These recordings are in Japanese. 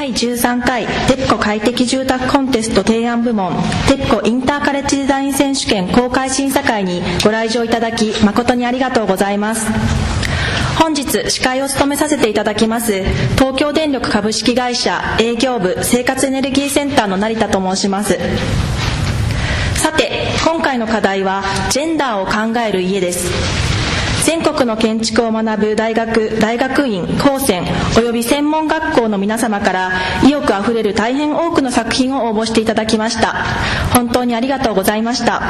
第13回TEPCO快適住宅コンテスト提案部門TEPCOインターカレッジデザイン選手権公開審査会にご来場いただき誠にありがとうございます。本日司会を務めさせていただきます東京電力株式会社営業部生活エネルギーセンターの成田と申します。さて、今回の課題はジェンダーを考える家です。全国の建築を学ぶ大学院、高専および専門学校の皆様から意欲あふれる大変多くの作品を応募していただきました。本当にありがとうございました。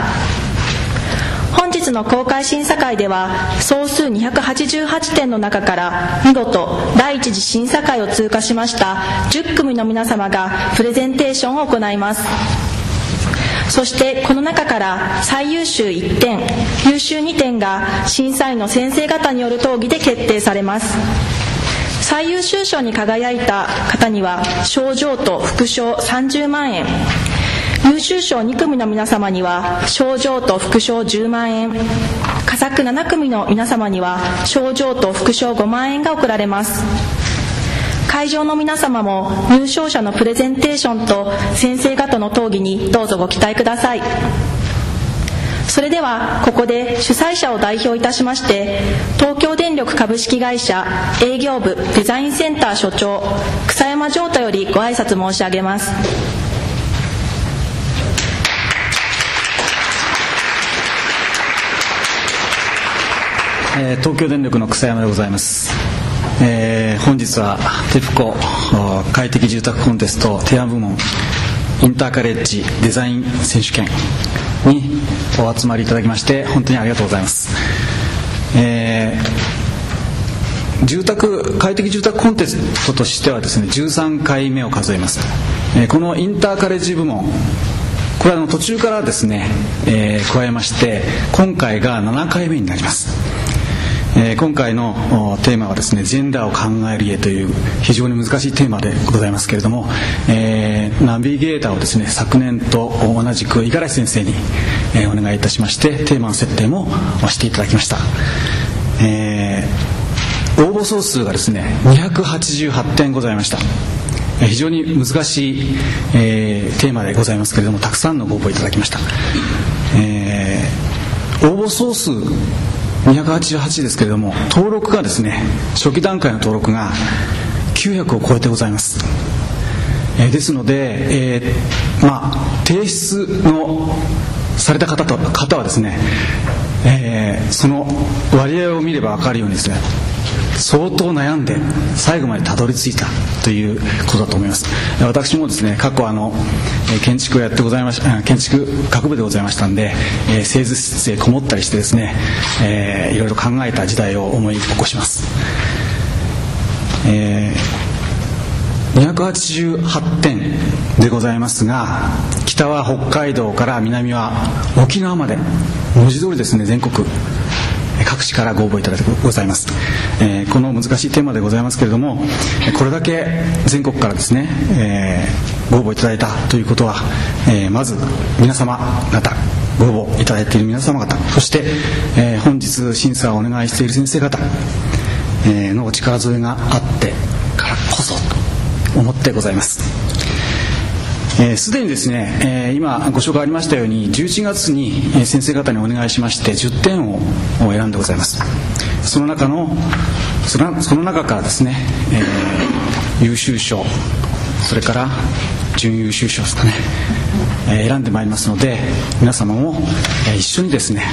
本日の公開審査会では総数288点の中から見事第一次審査会を通過しました10組の皆様がプレゼンテーションを行います。そしてこの中から最優秀1点、優秀2点が審査員の先生方による討議で決定されます。最優秀賞に輝いた方には賞状と副賞30万円、優秀賞2組の皆様には賞状と副賞10万円、佳作7組の皆様には賞状と副賞5万円が贈られます。会場の皆様も入賞者のプレゼンテーションと先生方の討議にどうぞご期待ください。それではここで主催者を代表いたしまして東京電力株式会社営業部デザインセンター所長草山譲太よりご挨拶申し上げます。東京電力の草山でございます。本日はTEPCO快適住宅コンテスト提案部門インターカレッジデザイン選手権にお集まりいただきまして本当にありがとうございます。快適住宅コンテストとしてはですね、13回目を数えます。このインターカレッジ部門、これは途中からですね、加えまして今回が7回目になります。今回のテーマはですね、ジェンダーを考える家という非常に難しいテーマでございますけれども、ナビゲーターをですね、昨年と同じく五十嵐先生にお願いいたしましてテーマの設定もしていただきました。応募総数がですね、288点ございました。非常に難しい、テーマでございますけれども、たくさんのご応募いただきました。応募総数288ですけれども、登録がですね、初期段階の登録が900を超えてございます。ですので、提出のされた方はですね、その割合を見れば分かるようにですね、相当悩んで最後までたどり着いたということだと思います。私もですね、過去建築学部でございましたんで、政治室へこもったりしてですね、いろいろ考えた時代を思い起こします。288点でございますが、北は北海道から南は沖縄まで文字通りですね、全国各地からご応募いただいてございます。この難しいテーマでございますけれども、これだけ全国からですね、ご応募いただいたということは、まず皆様方、ご応募いただいている皆様方、そして、本日審査をお願いしている先生方のお力添えがあってからこそと思ってございます。すでにですね、今ご紹介ありましたように11月に先生方にお願いしまして10点を選んでございます。その中からですね、優秀賞、それから準優秀賞ですかね、選んでまいりますので、皆様も一緒にですね、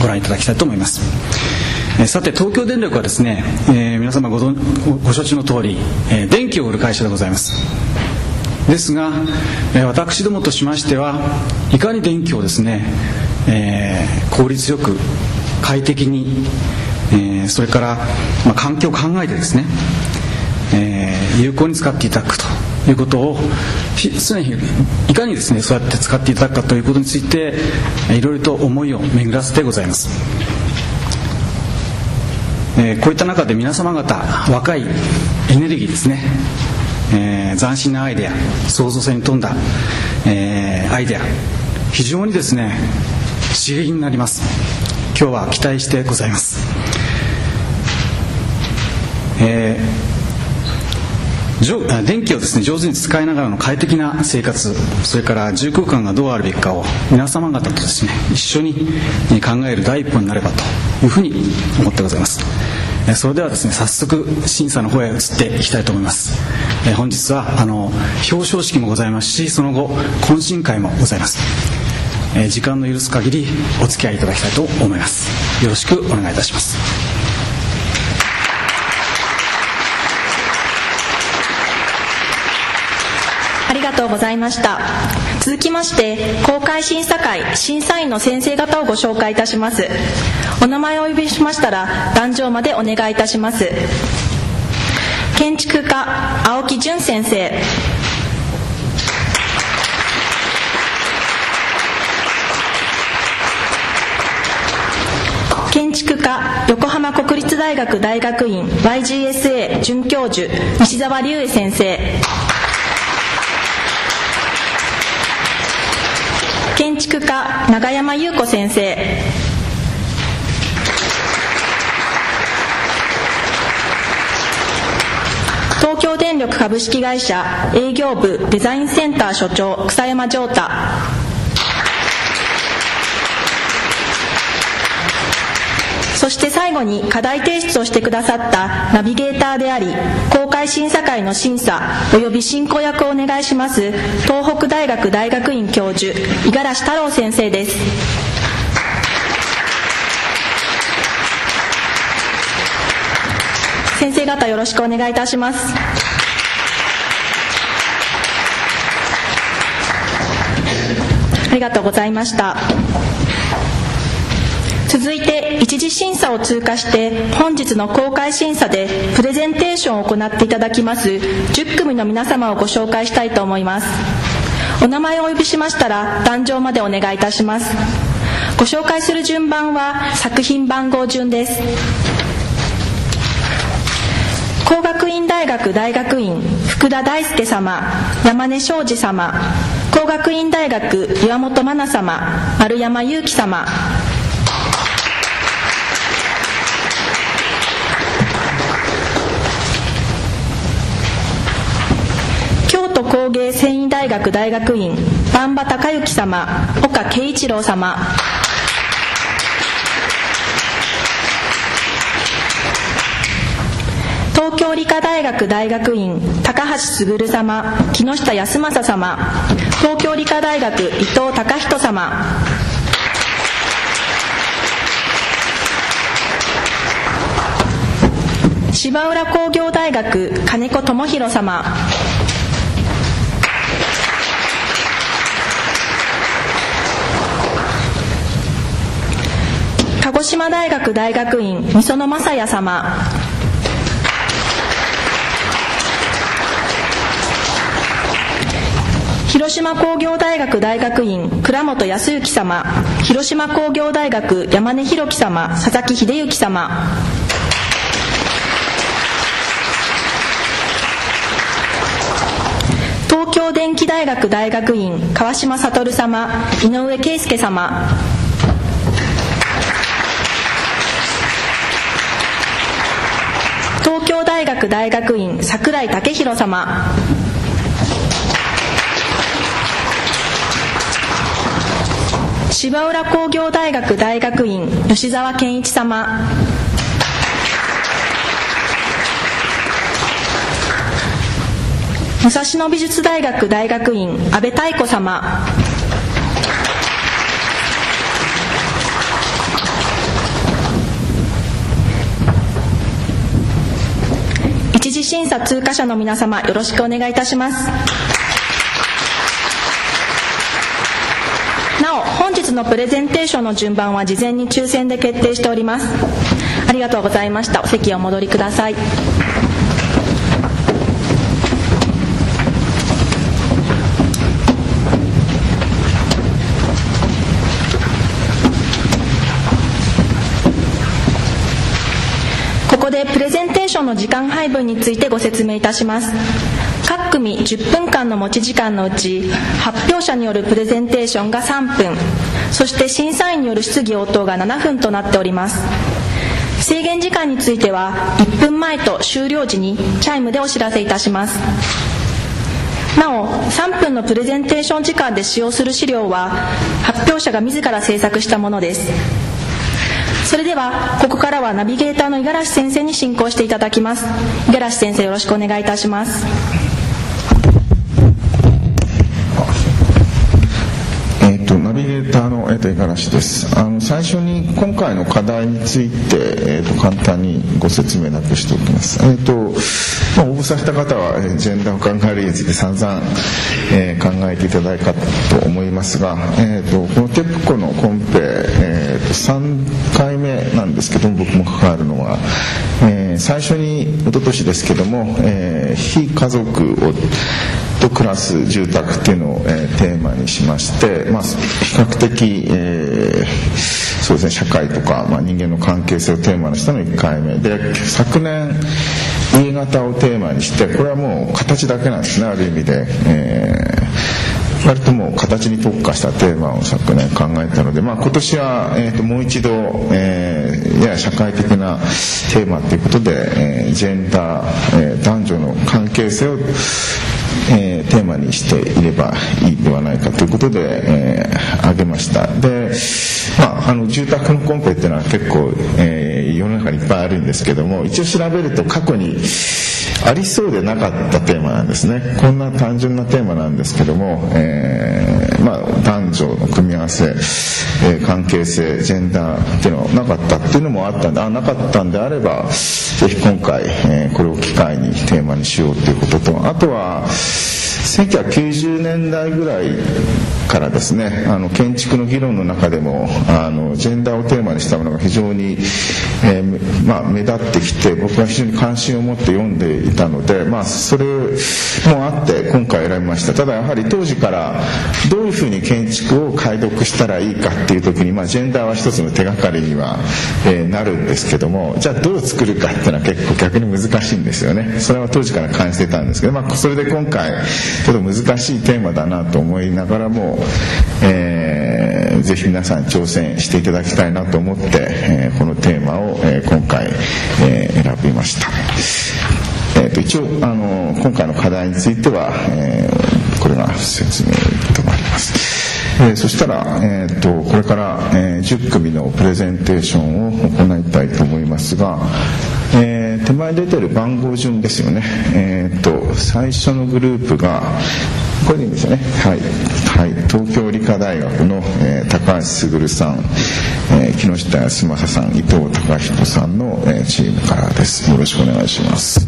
ご覧いただきたいと思います。さて、東京電力はですね、皆様ご承知の通り、電気を売る会社でございます。ですが、私どもとしましては、いかに電気をですね、効率よく快適に、それから、環境を考えてですね、有効に使っていただくということを常にいかにですね、そうやって使っていただくかということについていろいろと思いを巡らせてございます。こういった中で皆様方、若いエネルギーですね、斬新なアイデア、創造性に富んだ、アイデア、非常にですね、刺激になります。今日は期待してございます。電気をですね、上手に使いながらの快適な生活、それから住空間がどうあるべきかを皆様方とですね、一緒に考える第一歩になればというふうに思ってございます。それではですね、早速審査の方へ移っていきたいと思います。本日は表彰式もございますし、その後懇親会もございます。時間の許す限りお付き合いいただきたいと思います。よろしくお願いいたします。ありがとうございました。続きまして、公開審査会審査員の先生方をご紹介いたします。お名前をお呼びしましたら、壇上までお願いいたします。建築家、青木淳先生。建築家、横浜国立大学大学院 YGSA 准教授、西澤隆英先生。建築家、永山優子先生。東京電力株式会社営業部デザインセンター所長、草山譲太。そして最後に課題提出をしてくださったナビゲーターであり、公開審査会の審査及び進行役をお願いします東北大学大学院教授、五十嵐太郎先生です。先生方、よろしくお願いいたします。ありがとうございました。続いて一次審査を通過して本日の公開審査でプレゼンテーションを行っていただきます10組の皆様をご紹介したいと思います。お名前をお呼びしましたら壇上までお願いいたします。ご紹介する順番は作品番号順です。工学院大学大学院福田大輔様、山根昌司様、工学院大学岩本真奈様、丸山祐樹様。工芸繊維大学大学院番場孝之様、岡圭一郎様。東京理科大学大学院高橋卓様、木下康正様、東京理科大学伊藤貴人様。芝浦工業大学金子智弘様。鹿児島大学大学院御園正也様。広島工業大学大学院倉本康之様、広島工業大学山根弘樹様、佐々木秀之様。東京電機大学大学院川島悟様、井上圭介様。東京大学大学院櫻井武弘様。芝浦工業大学大学院吉澤健一様。武蔵野美術大学大学院安部太子様。一次審査通過者の皆様、よろしくお願いいたします。なお、本日のプレゼンテーションの順番は事前に抽選で決定しております。ありがとうございました。お席をお戻りください。ここでプレゼンテーションの時間配分についてご説明いたします。各組10分間の持ち時間のうち、発表者によるプレゼンテーションが3分、そして審査員による質疑応答が7分となっております。制限時間については1分前と終了時にチャイムでお知らせいたします。なお、3分のプレゼンテーション時間で使用する資料は発表者が自ら制作したものです。それではここからはナビゲーターの五十嵐先生に進行していただきます。五十嵐先生、よろしくお願いいたします。ナビゲーターの五十嵐です。最初に今回の課題について、簡単にご説明だけしておきます。応募された方は、ジェンダーを考えるについて散々、考えていただいたと思いますが、このTEPCOのコンペ、3回目なんですけども、僕も関わるのは、最初に一昨年ですけども、非家族をと暮らす住宅っていうのを、テーマにしまして、比較的、そうですね、社会とか、人間の関係性をテーマにしたのが1回目で、昨年新潟をテーマにして、これはもう形だけなんですね、ある意味で。割ともう形に特化したテーマを昨年考えたので、今年は、もう一度、やや社会的なテーマということで、ジェンダー、男女の関係性を、テーマにしていればいいではないかということで、挙げました。で、住宅のコンペっていうのは結構、世の中にいっぱいあるんですけども、一応調べると過去にありそうでなかったテーマなんですね。こんな単純なテーマなんですけども、男女の組み合わせ、関係性、ジェンダーっていうのはなかったっていうのもあったんで、なかったんであれば、ぜひ今回、これを機会にテーマにしようということと、あとは1990年代ぐらいからですね、建築の議論の中でもジェンダーをテーマにしたものが非常に、目立ってきて、僕は非常に関心を持って読んでいたので、それもあって今回選びました。ただやはり当時からどういうふうに建築を解読したらいいかっていう時に、ジェンダーは一つの手がかりには、なるんですけども、じゃあどう作るかっていうのは結構逆に難しいんですよね。それは当時から感じてたんですけど、それで今回ちょっと難しいテーマだなと思いながらも、ぜひ皆さん挑戦していただきたいなと思って、このテーマを、今回、選びました。一応今回の課題については、これが説明となります。そしたら、これから、10組のプレゼンテーションを行いたいと思いますが、手前に出てる番号順ですよね。最初のグループがこれでいいんですよね。はい、東京理科大学の、高橋卓さん、木下靖正さん、伊藤孝彦さんの、チームからです。よろしくお願いします。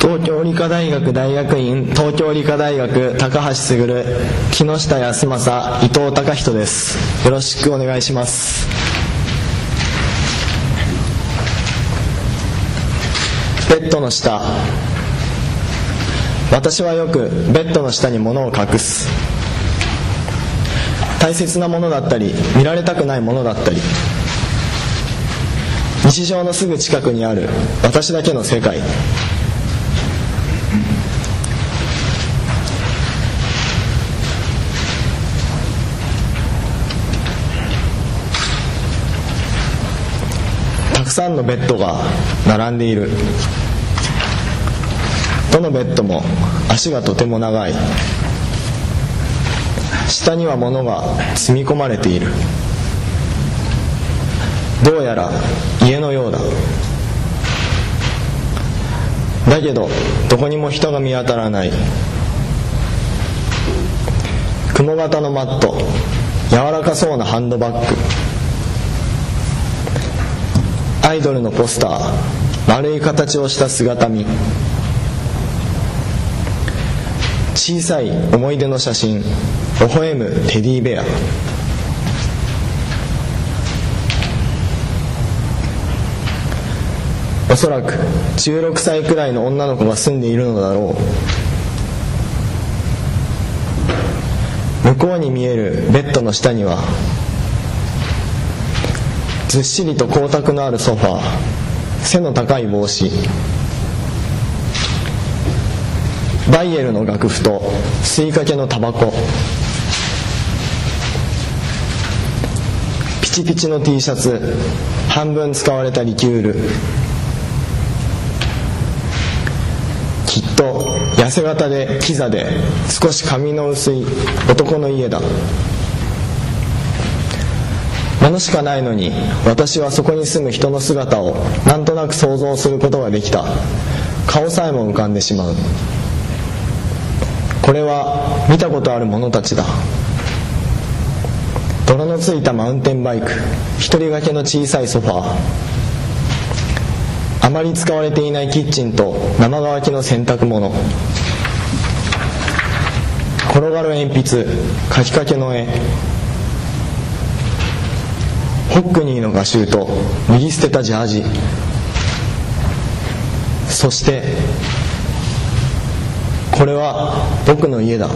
東京理科大学大学院、東京理科大学、高橋卓、木下靖正、伊藤孝人です。よろしくお願いします。ベッドの下。私はよくベッドの下に物を隠す。大切なものだったり、見られたくないものだったり、日常のすぐ近くにある私だけの世界。たくさんのベッドが並んでいる。どのベッドも足がとても長い。下には物が積み込まれている。どうやら家のようだ。だけどどこにも人が見当たらない。雲型のマット、柔らかそうなハンドバッグ、アイドルのポスター、丸い形をした姿見、小さい思い出の写真、微笑むテディベア。おそらく16歳くらいの女の子が住んでいるのだろう。向こうに見えるベッドの下にはずっしりと光沢のあるソファー、背の高い帽子、バイエルの楽譜と吸いかけのタバコ、ピチピチの T シャツ、半分使われたリキュール、きっと痩せ型でキザで少し髪の薄い男の家だ。物しかないのに私はそこに住む人の姿をなんとなく想像することができた。顔さえも浮かんでしまう。これは見たことある者たちだ。泥のついたマウンテンバイク、一人掛けの小さいソファー、あまり使われていないキッチンと生乾きの洗濯物、転がる鉛筆、書きかけの絵、ホックニーの画集と脱ぎ捨てたジャージ、そしてこれは僕の家だ。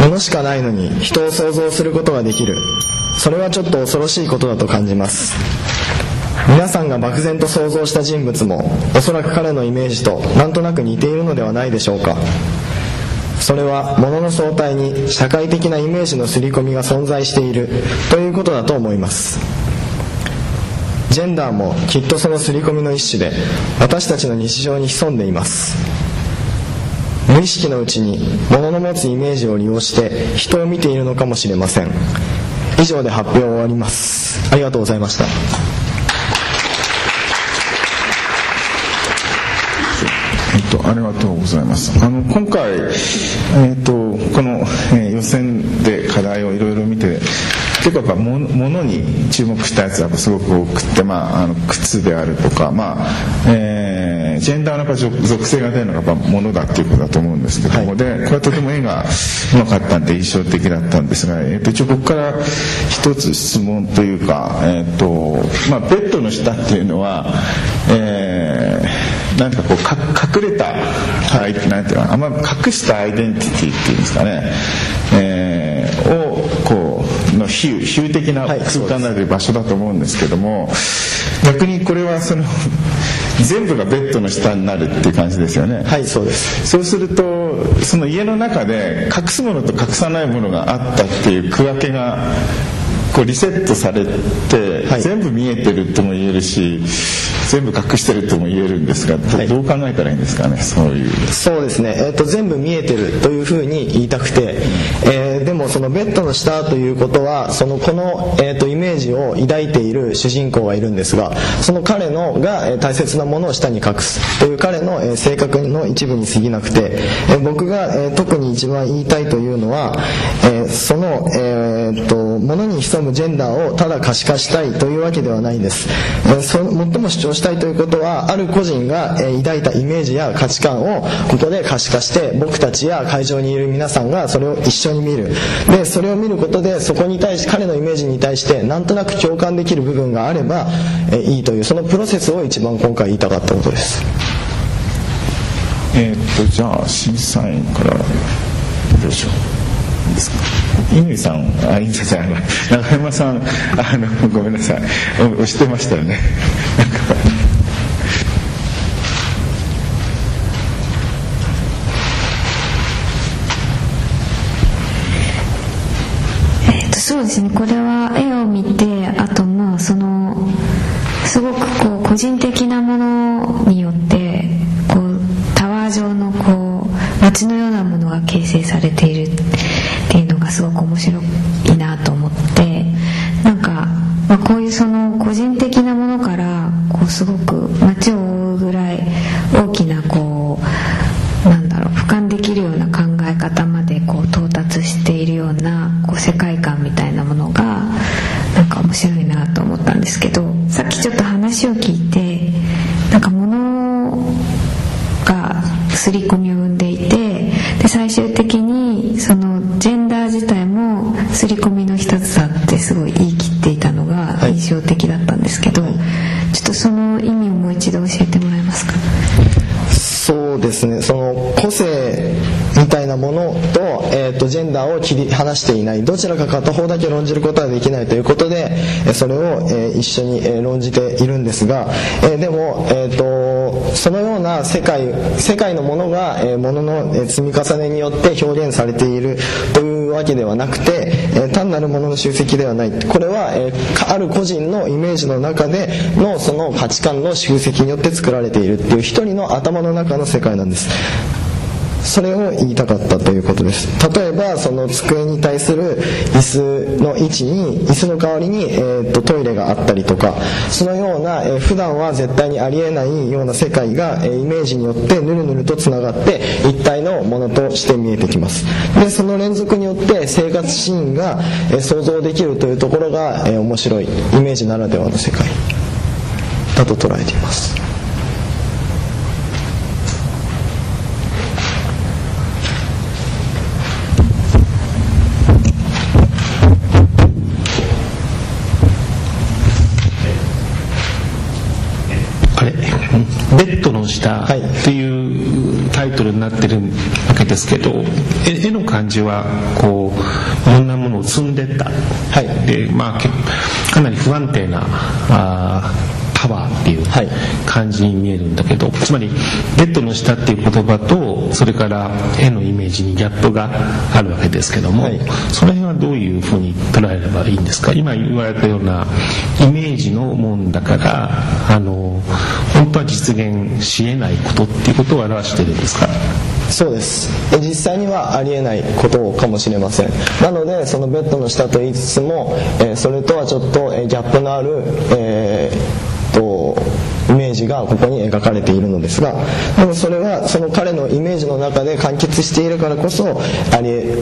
物しかないのに人を想像することができる。それはちょっと恐ろしいことだと感じます。皆さんが漠然と想像した人物もおそらく彼のイメージとなんとなく似ているのではないでしょうか。それは物の相対に社会的なイメージの刷り込みが存在しているということだと思います。ジェンダーもきっとその刷り込みの一種で私たちの日常に潜んでいます。無意識のうちに物の持つイメージを利用して人を見ているのかもしれません。以上で発表を終わります。ありがとうございました。ありがとうございます。今回、この、予選で課題をいろいろ見て、結構やっぱ物に注目したやつがすごく多くって、靴であるとか、ジェンダーの属性が出るのがやっぱ物だっていうことだと思うんですけども、はい、でこれはとても絵がうまかったんで印象的だったんですが、一応僕から一つ質問というか、ベッドの下っていうのは、なんかこう隠れた、はい、なんていうか、あんまり隠したアイデンティティっていうんですかね、をこうの比喩的な空間になる場所だと思うんですけども、はい、逆にこれはその全部がベッドの下になるっていう感じですよね。はい、そうです。そうするとその家の中で隠すものと隠さないものがあったっていう区分けがこうリセットされて、はい、全部見えてるとも言えるし全部隠してるとも言えるんですが、どう考えたらいいんですかね、はい、そうですね、全部見えてるというふうに言いたくて、でもそのベッドの下ということはこの、イメージを抱いている主人公がいるんですが、その彼のが、大切なものを下に隠すという彼の、性格の一部に過ぎなくて、僕が、特に一番言いたいというのは、その、物に潜むジェンダーをただ可視化したいというわけではないんです。最も主張したいということは、ある個人が抱いたイメージや価値観をここで可視化して、僕たちや会場にいる皆さんがそれを一緒に見る。でそれを見ることで、そこに対し彼のイメージに対してなんとなく共感できる部分があればいいという、そのプロセスを一番今回言いたかったことです。じゃあ審査員からどうでしょうですか。乾さん、永山さん、ごめんなさい、押してましたよね。そうですね、これは絵を見て、あとすごくこう個人的なものによってこうタワー状のこう街のようなものが形成されているっていうのがすごく面白いなと思って、なんか、こういうその個人的なものからこうすごく街を覆うぐらい大きなこう俯瞰できるような考え方までこう到達しているようなこう世界観みたいなものがなんか面白いなと思ったんですけど、さっきちょっと話を聞いて、なんか物が刷り込みを生んでいて、で最終的にそのジェンダー自体も刷り込みの一つだってすごい言い切っていたのが印象的だったんですその意味をもう一度教えてもらえますか。そうですね、その個性みたいなもの とジェンダーを切り離していない、どちらか片方だけ論じることはできないということで、それを一緒に論じているんですが、でも、そのような世界のものがものの積み重ねによって表現されているというわけではなくて、単なるものの集積ではない。これはある個人のイメージの中でのその価値観の集積によって作られているっていう一人の頭の中の世界なんです。それを言いたかったということです。例えばその机に対する椅子の位置に椅子の代わりに、トイレがあったりとか、そのような、普段は絶対にありえないような世界が、イメージによってぬるぬるとつながって一体のものとして見えてきます。でその連続によって生活シーンが、想像できるというところが、面白いイメージならではの世界だと捉えています。ベッドの下っていうタイトルになってるわけですけど、絵の感じはこういろんなものを積んでった、はい、でまあかなり不安定なタワーっていう感じに見えるんだけど、つまりベッドの下っていう言葉とそれから絵のイメージにギャップがあるわけですけども、はい、その辺はどういうふうに捉えればいいんですか。今言われたようなイメージのもんだから本当は実現し得ないことっていうことを表しているんですか。そうです、実際にはありえないことかもしれません。なのでそのベッドの下と言いつつも、それとはちょっとギャップのある、イメージがここに描かれているのですが、でもそれはその彼のイメージの中で完結しているからこそあり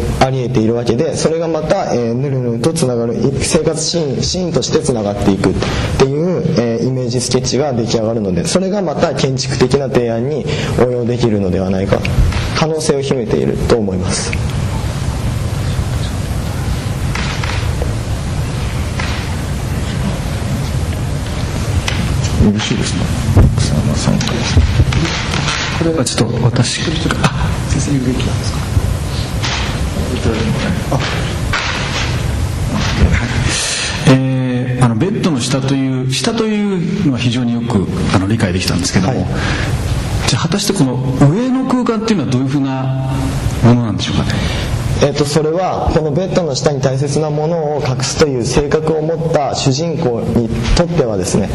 得ているわけで、それがまた、ぬるぬるとつながる生活シーンとしてつながっていくっていう、イメージスケッチが出来上がるので、それがまた建築的な提案に応用できるのではないか、可能性を秘めていると思います。よろしいですね。草間さん、これはちょっと私とか先生言うべきなんですか。ベッドの下というのは非常によく理解できたんですけども、はい、じゃあ果たしてこの上の空間っていうのはどういうふうなものなんでしょうかね。それはこのベッドの下に大切なものを隠すという性格を持った主人公にとってはですね、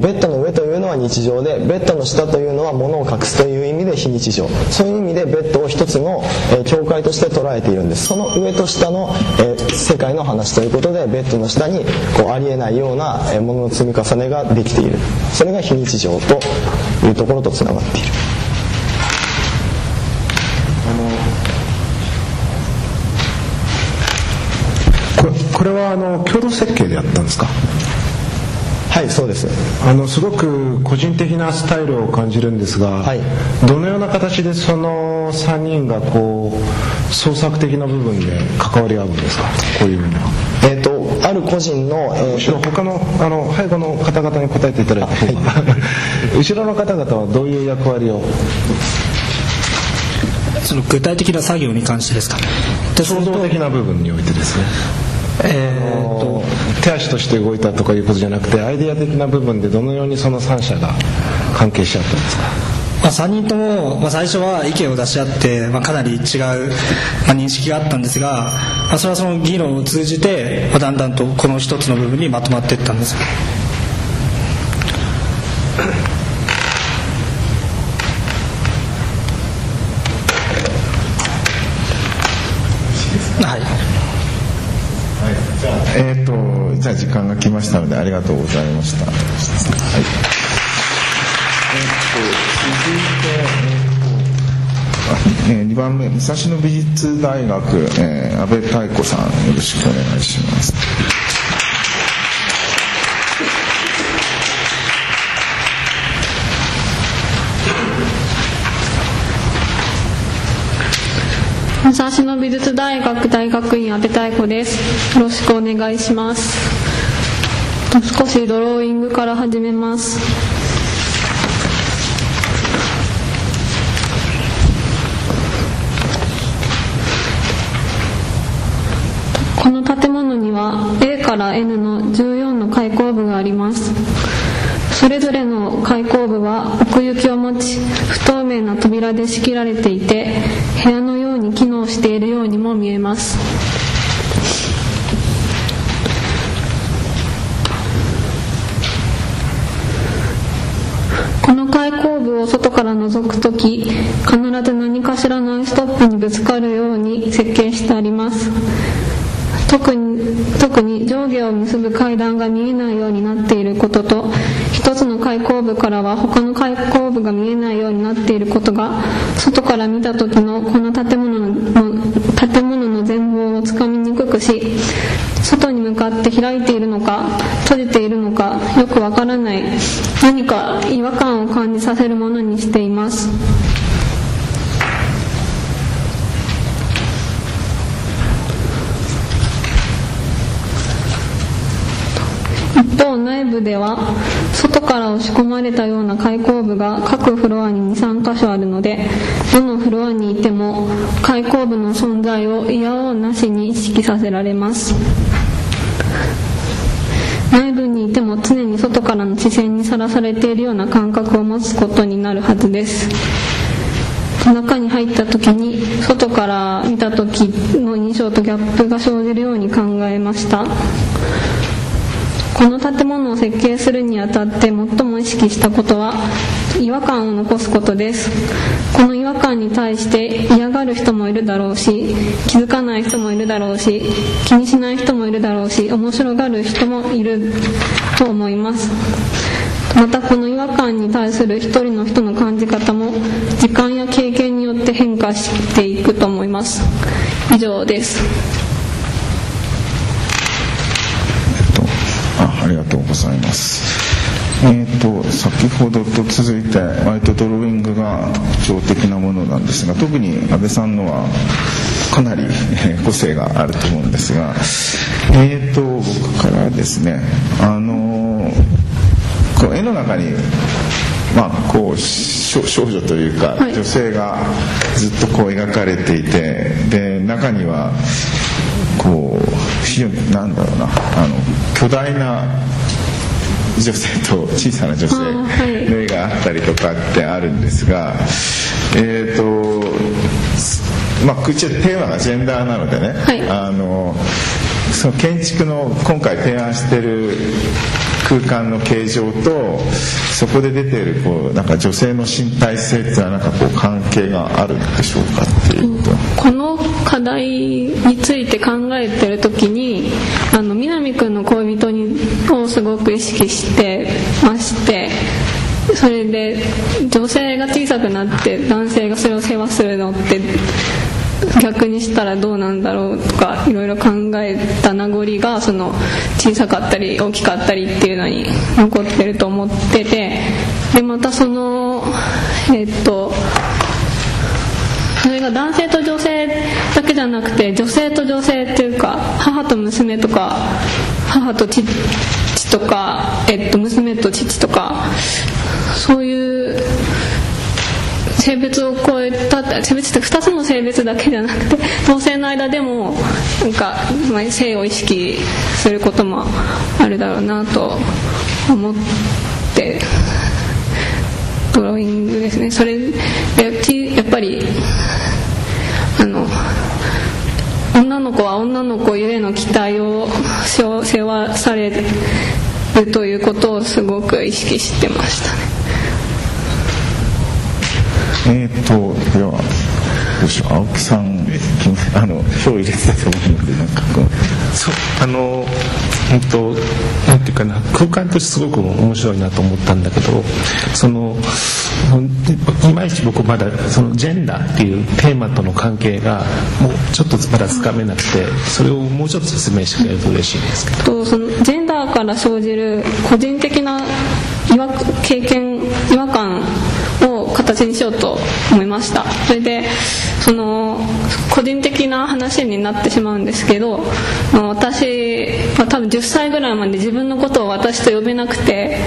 ベッドの上というのは日常で、ベッドの下というのはものを隠すという意味で非日常、そういう意味でベッドを一つの境界として捉えているんです。その上と下の世界の話ということで、ベッドの下にこうありえないようなものの積み重ねができている、それが非日常というところとつながっている。これは共同設計でやったんですか。はい、そうです。すごく個人的なスタイルを感じるんですが、はい、どのような形でその3人がこう創作的な部分で関わり合うんですか。こういうのはある個人の、他の背後の方々に答えていただいた方が、はい、後ろの方々はどういう役割を。その具体的な作業に関してですか。創造的な部分においてですね、手足として動いたとかいうことじゃなくて、アイデア的な部分でどのようにその3社が関係し合ったんですか。3人とも、最初は意見を出し合って、かなり違う、認識があったんですが、それはその議論を通じて、だんだんとこの一つの部分にまとまっていったんです。じゃあ時間が来ましたのでありがとうございました。はい、続いて2番目、武蔵野美術大学、阿部妙子さん、よろしくお願いします。武蔵野美術大学大学院阿部妙子です。よろしくお願いします。少しドローイングから始めます。この建物には A から N の14の開口部があります。それぞれの開口部は奥行きを持ち、不透明な扉で仕切られていて、部屋のように機能しているようにも見えます。この開口部を外から覗くとき、必ず何かしらのアイストップにぶつかるように設計してあります。特に上下を結ぶ階段が見えないようになっていることと、一つの開口部からは他の開口部が見えないようになっていることが、外から見た時のこの建物の全貌をつかみにくくし、外に向かって開いているのか閉じているのかよくわからない、何か違和感を感じさせるものにしています。一方、内部では外から押し込まれたような開口部が各フロアに 2,3 箇所あるので、どのフロアにいても開口部の存在をいやおうなしに意識させられます。内部にいても常に外からの視線にさらされているような感覚を持つことになるはずです。中に入った時に外から見た時の印象とギャップが生じるように考えました。この建物を設計するにあたって最も意識したことは、違和感を残すことです。この違和感に対して嫌がる人もいるだろうし、気づかない人もいるだろうし、気にしない人もいるだろうし、面白がる人もいると思います。また、この違和感に対する一人の人の感じ方も時間や経験によって変化していくと思います。以上です。ありがとうございます。先ほどと続いてワイトドローイングが特徴的なものなんですが、特に安倍さんのはかなり個性があると思うんですが、僕からですね、こう絵の中に、こう少女というか、女性がずっとこう描かれていて、で中にはこう非常に巨大な女性と小さな女性の絵があったりとかってあるんですが、一応テーマがジェンダーなのでね、その建築の今回提案している空間の形状と、そこで出ているこうなんか女性の身体性っていうのは、なんかこう関係があるんでしょうかっていうと、この課題について考えてる時に、南くんの恋人をすごく意識してまして、それで女性が小さくなって男性がそれを世話するのって逆にしたらどうなんだろうとか、いろいろ考えた名残が、その小さかったり大きかったりっていうのに残ってると思ってて、でまたそのそれが男性と女性だけじゃなくて、女性と女性っていうか、母と娘とか、母と父とか、娘と父とか、そういう性別を超えた、性別って2つの性別だけじゃなくて、同性の間でもなんか性を意識することもあるだろうなと思って、ドローイングですね。それでやっぱり女の子は女の子ゆえの期待を背負わされるということをすごく意識してましたね。ではどうしよう、青木さん票を入れてたと思うので、なんかこうそうなんていうかな、空間としてすごく面白いなと思ったんだけど、いまいち僕まだそのジェンダーっていうテーマとの関係がもうちょっとまだつかめなくて、それをもうちょっと説明してくれると嬉しいんですけど、そのジェンダーから生じる個人的な違和感を形形にしようと思いました。それでその個人的な話になってしまうんですけど、私は多分10歳ぐらいまで自分のことを私と呼べなくて、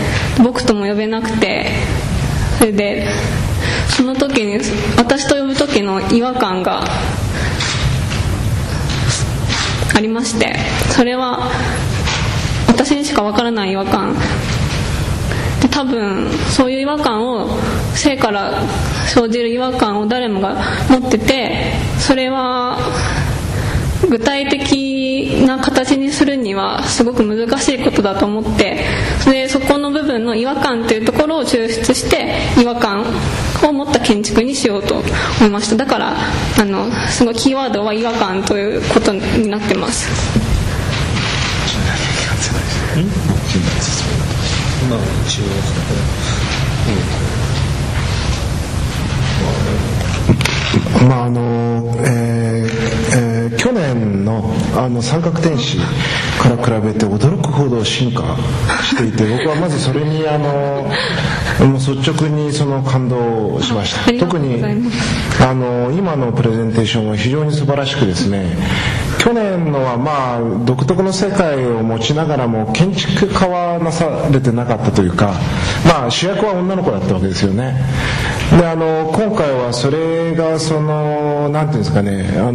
僕とも呼べなくて、それでその時に私と呼ぶ時の違和感がありまして、それは私にしかわからない違和感で、多分そういう違和感を、性から生じる違和感を誰もが持ってて、それは具体的な形にするにはすごく難しいことだと思って、でそこの部分の違和感というところを抽出して違和感を持った建築にしようと思いました。だからそのキーワードは違和感ということになってます。去年の三角天使から比べて驚くほど進化していて、僕はまずそれにもう率直にその感動しました。特に今のプレゼンテーションは非常に素晴らしくですね、去年のはまあ独特の世界を持ちながらも建築家はなされてなかったというか、まあ主役は女の子だったわけですよね。で今回はそれがそのなんていうんですかね、よ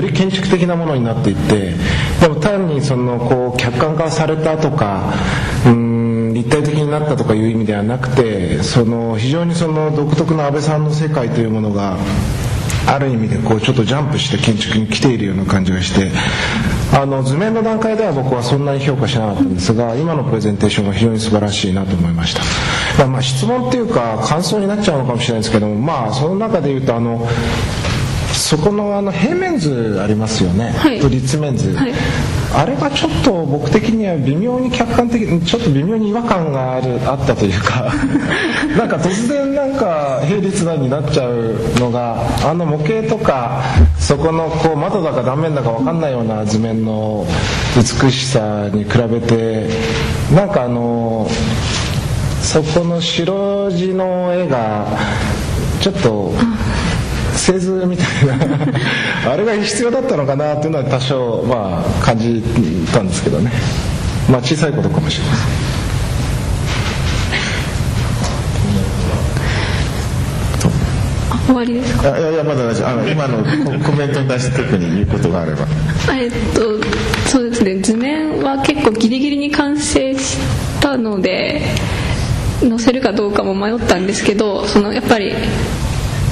り建築的なものになっていって、でも単にそのこう客観化されたとか立体的になったとかいう意味ではなくて、その非常にその独特の安倍さんの世界というものがある意味でこうちょっとジャンプして建築に来ているような感じがして、図面の段階では僕はそんなに評価しなかったんですが、今のプレゼンテーションが非常に素晴らしいなと思いました。まあ質問っていうか感想になっちゃうのかもしれないですけども、まあその中でいうとそこの平面図ありますよね、はい、と立面図、はい、あれがちょっと僕的には微妙に客観的にちょっと微妙に違和感があったというかなんか突然なんか並列なになっちゃうのが、模型とかそこのこう窓だか断面だか分かんないような図面の美しさに比べて、なんかそこの白地の絵がちょっと製図みたいなあれが必要だったのかなというのは多少まあ感じたんですけどね、まあ小さいことかもしれません。終わりですか？いやいや、まだ大丈夫。今のコメントに対して特に言うことがあればそうですね、図面は結構ギリギリに完成したので載せるかどうかも迷ったんですけど、そのやっぱり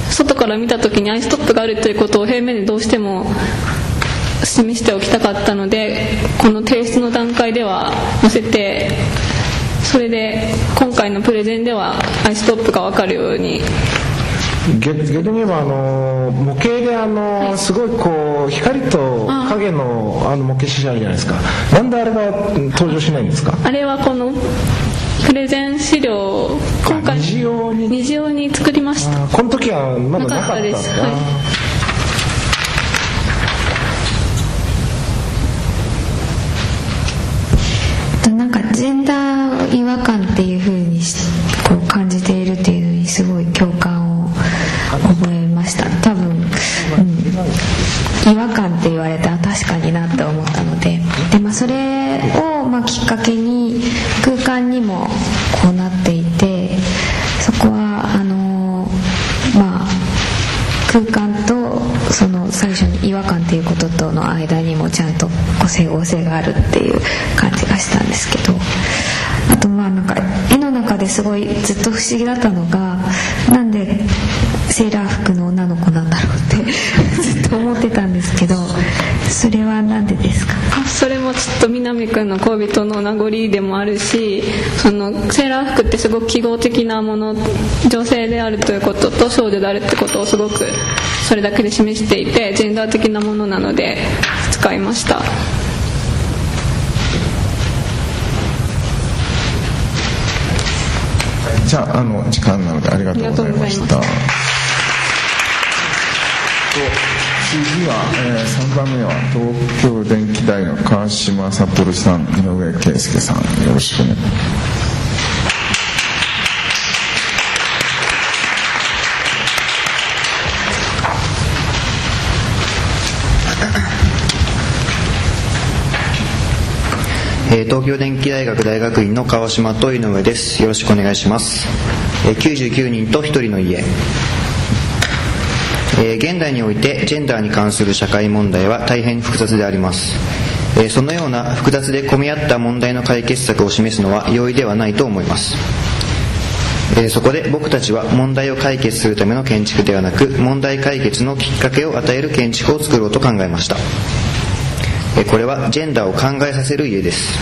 外から見た時にアイストップがあるということを平面でどうしても示しておきたかったので、この提出の段階では載せて、それで今回のプレゼンではアイストップが分かるように。逆に言えば模型ですごいこう光と影の模型紙あるじゃないですか、なんであれが登場しないんですか？あれはこのプレゼン資料、今回二次用に作りました。この時はまだなかったです。はい、なんかジェンダーを違和感っていう風にこう感じているっていうのにすごい共感を覚えました。多分、違和感って言われたら確かになって思ったので、それをきっかけに空間にもこうなっていて、そこは空間とその最初に違和感っていうこととの間にもちゃんと整合性があるっていう感じがしたんですけど、あとなんか絵の中ですごいずっと不思議だったのが、なんでセーラー服の女の子なんだろうってずっと思ってたんですけど、それはなんでですか？それもちょっと南くんの恋人の名残でもあるし、そのセーラー服ってすごく記号的なもの、女性であるということと少女であるってことをすごくそれだけで示していて、ジェンダー的なものなので使いました。じゃあ、時間なのでありがとうございました。次は、3番目は東京電機大の川島悟さん、井上圭介さん、よろしくお願いします。東京電機大学大学院の川島と井上です。よろしくお願いします。99人と1人の家。現代においてジェンダーに関する社会問題は大変複雑であります。そのような複雑で混み合った問題の解決策を示すのは容易ではないと思います。そこで僕たちは問題を解決するための建築ではなく、問題解決のきっかけを与える建築を作ろうと考えました。これはジェンダーを考えさせる家です。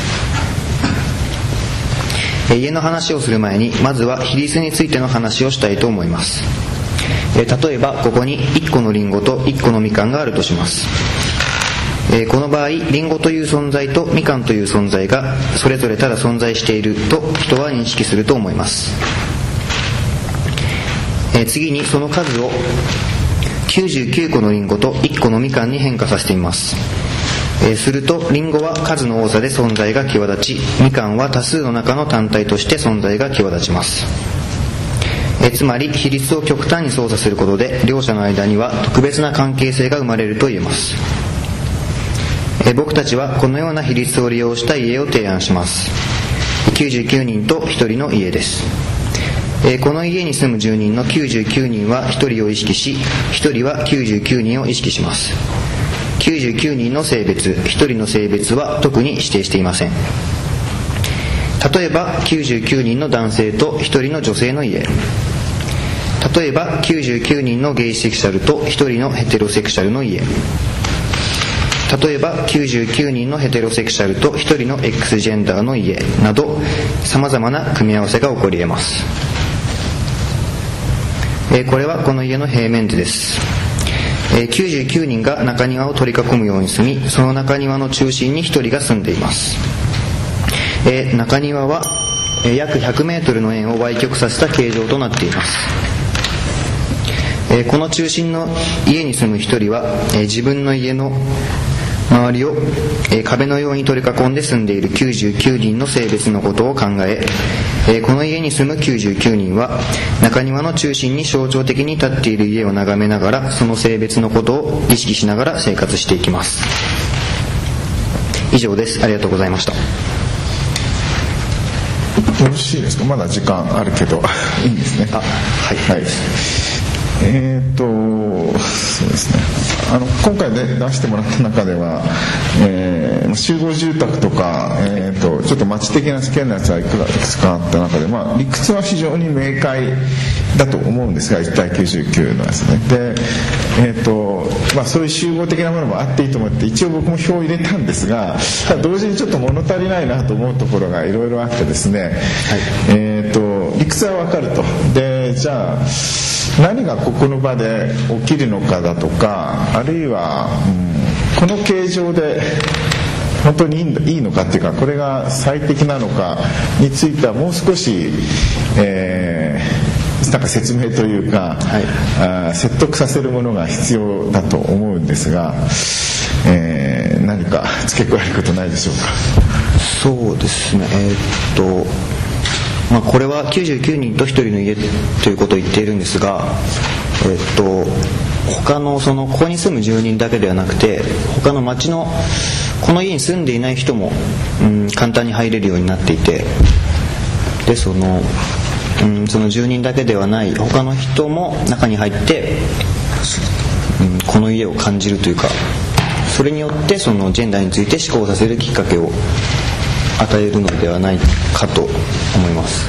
家の話をする前に、まずは比率についての話をしたいと思います。例えばここに1個のリンゴと1個のみかんがあるとします。この場合、リンゴという存在とみかんという存在がそれぞれただ存在していると人は認識すると思います。次にその数を99個のリンゴと1個のみかんに変化させてみます。するとリンゴは数の多さで存在が際立ち、みかんは多数の中の単体として存在が際立ちます。つまり比率を極端に操作することで両者の間には特別な関係性が生まれると言えます。僕たちはこのような比率を利用した家を提案します。99人と1人の家です。この家に住む住人の99人は1人を意識し、1人は99人を意識します。99人の性別、1人の性別は特に指定していません。例えば99人の男性と1人の女性の家。例えば99人のゲイセクシャルと1人のヘテロセクシャルの家。例えば99人のヘテロセクシャルと1人の X ジェンダーの家など、様々な組み合わせが起こり得ます。これはこの家の平面図です。99人が中庭を取り囲むように住み、その中庭の中心に1人が住んでいます。中庭は約100メートルの円を歪曲させた形状となっています。この中心の家に住む一人は自分の家の周りを壁のように取り囲んで住んでいる99人の性別のことを考え、この家に住む99人は中庭の中心に象徴的に立っている家を眺めながら、その性別のことを意識しながら生活していきます。以上です。ありがとうございました。よろしいですか？まだ時間あるけどいいんですね。はい、はい、そうですね、今回で出してもらった中では、集合住宅とか、ちょっと町的な試験のやつはいくつかあった中で、理屈は非常に明快だと思うんですが、1対99のやつねで、そういう集合的なものもあっていいと思って、一応僕も表を入れたんですが、同時にちょっと物足りないなと思うところがいろいろあってですね、はい、理屈は分かると。で、じゃあ何がここの場で起きるのかだとか、あるいは、この形状で本当にいいのかっていうか、これが最適なのかについてはもう少し、なんか説明というか、説得させるものが必要だと思うんですが、何か付け加えることないでしょうか？そうですね、これは99人と1人の家ということを言っているんですが、他のここに住む住人だけではなくて、他の町のこの家に住んでいない人も、簡単に入れるようになっていて、でその住人だけではない他の人も中に入って、この家を感じるというか、それによってそのジェンダーについて思考させるきっかけを与えるのではないかと思います。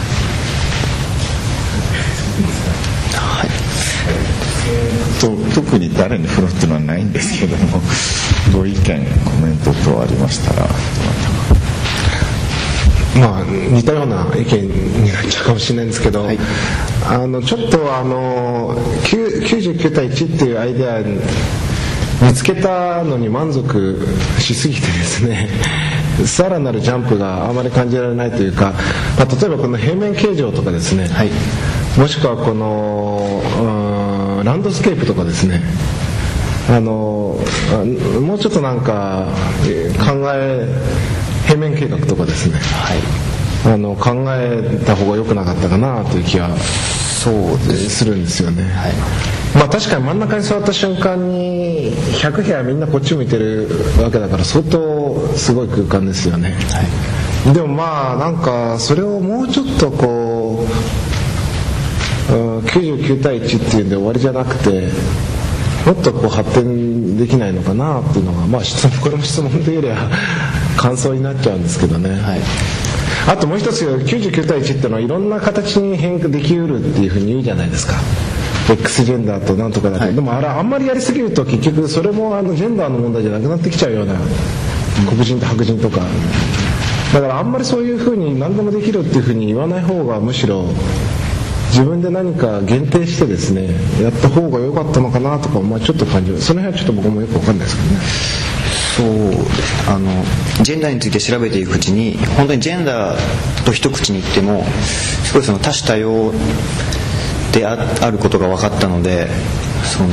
はい、特に誰に振ろうというのはないんですけれども、ご意見コメント等ありましたら。似たような意見になっちゃうかもしれないんですけど、はい、ちょっと99対1っていうアイデア見つけたのに満足しすぎてですね、さらなるジャンプがあまり感じられないというか、例えばこの平面形状とかですね、はい、もしくはこのランドスケープとかですね、もうちょっとなんか平面計画とかですね、考えた方が良くなかったかなという気はそうでするんですよね、はい。まあ、確かに真ん中に座った瞬間に100部屋みんなこっち向いてるわけだから相当すごい空間ですよね、はい。でもまあなんかそれをもうちょっとこう、99対1っていうんで終わりじゃなくてもっとこう発展できないのかなっていうのが、まあ、これも質問というよりは感想になっちゃうんですけどね、はい。あともう一つ99対1ってのはいろんな形に変化できうるっていうふうに言うじゃないですか。 X ジェンダーとなんとかだと、はい、でもあれあんまりやりすぎると結局それもジェンダーの問題じゃなくなってきちゃうような、黒人と白人とかだからあんまりそういうふうに何でもできるっていうふうに言わない方が、むしろ自分で何か限定してですねやった方が良かったのかなとか、まあ、ちょっと感じる。その辺はちょっと僕もよく分かんないですけどね。そう、ジェンダーについて調べていくうちに本当にジェンダーと一口に言ってもすごいその多種多様であることが分かったので、その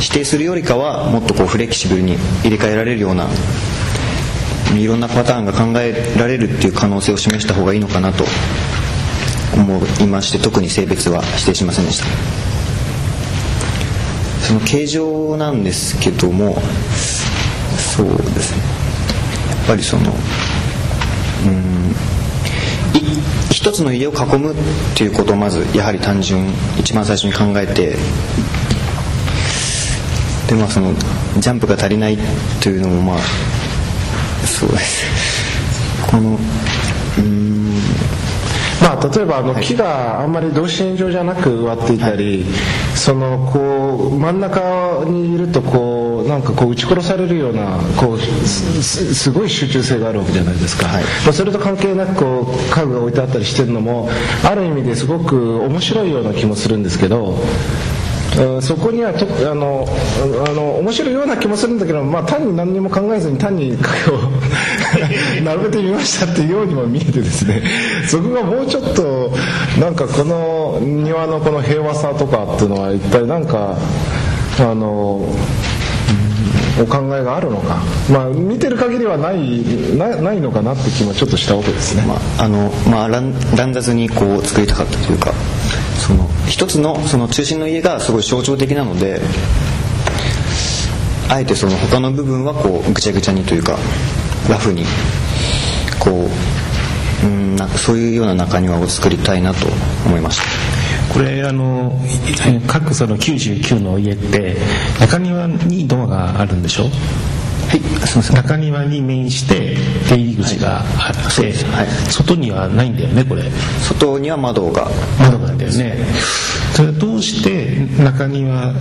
否定するよりかはもっとこうフレキシブルに入れ替えられるようないろんなパターンが考えられるっていう可能性を示した方がいいのかなと思いまして、特に性別は指定しませんでした。その形状なんですけども、そうですね、やっぱりその一つの家を囲むっていうことをまずやはり単純一番最初に考えて、でまあそのジャンプが足りないというのもまあそうですこのまあ、例えば木があんまり同心円状じゃなく植わっていたり、はい、そのこう真ん中にいるとこうなんかこう撃ち殺されるようなこう すごい集中性があるわけじゃないですか、はい。まあ、それと関係なくこう家具が置いてあったりしてるのもある意味ですごく面白いような気もするんですけど、そこにはちょっと面白いような気もするんだけど、まあ、単に何にも考えずに単に影を並べてみましたっていうようにも見えてですね、そこがもうちょっとなんかこの庭のこの平和さとかっていうのは一体なんかお考えがあるのか、まあ、見てる限りはないのかなって気もちょっとしたわけですね。まあ乱雑にこう作りたかったというか、その一つのその中心の家がすごい象徴的なので、あえてその他の部分はこうぐちゃぐちゃにというかラフにこうそういうような中庭を作りたいなと思いました。これ各その99の家って中庭にドアがあるんでしょ。はい、すみません。中庭に面して出入り口があって、はい、そうです、はい、外にはないんだよね。これ外には窓があるんだよね。それはどうして中庭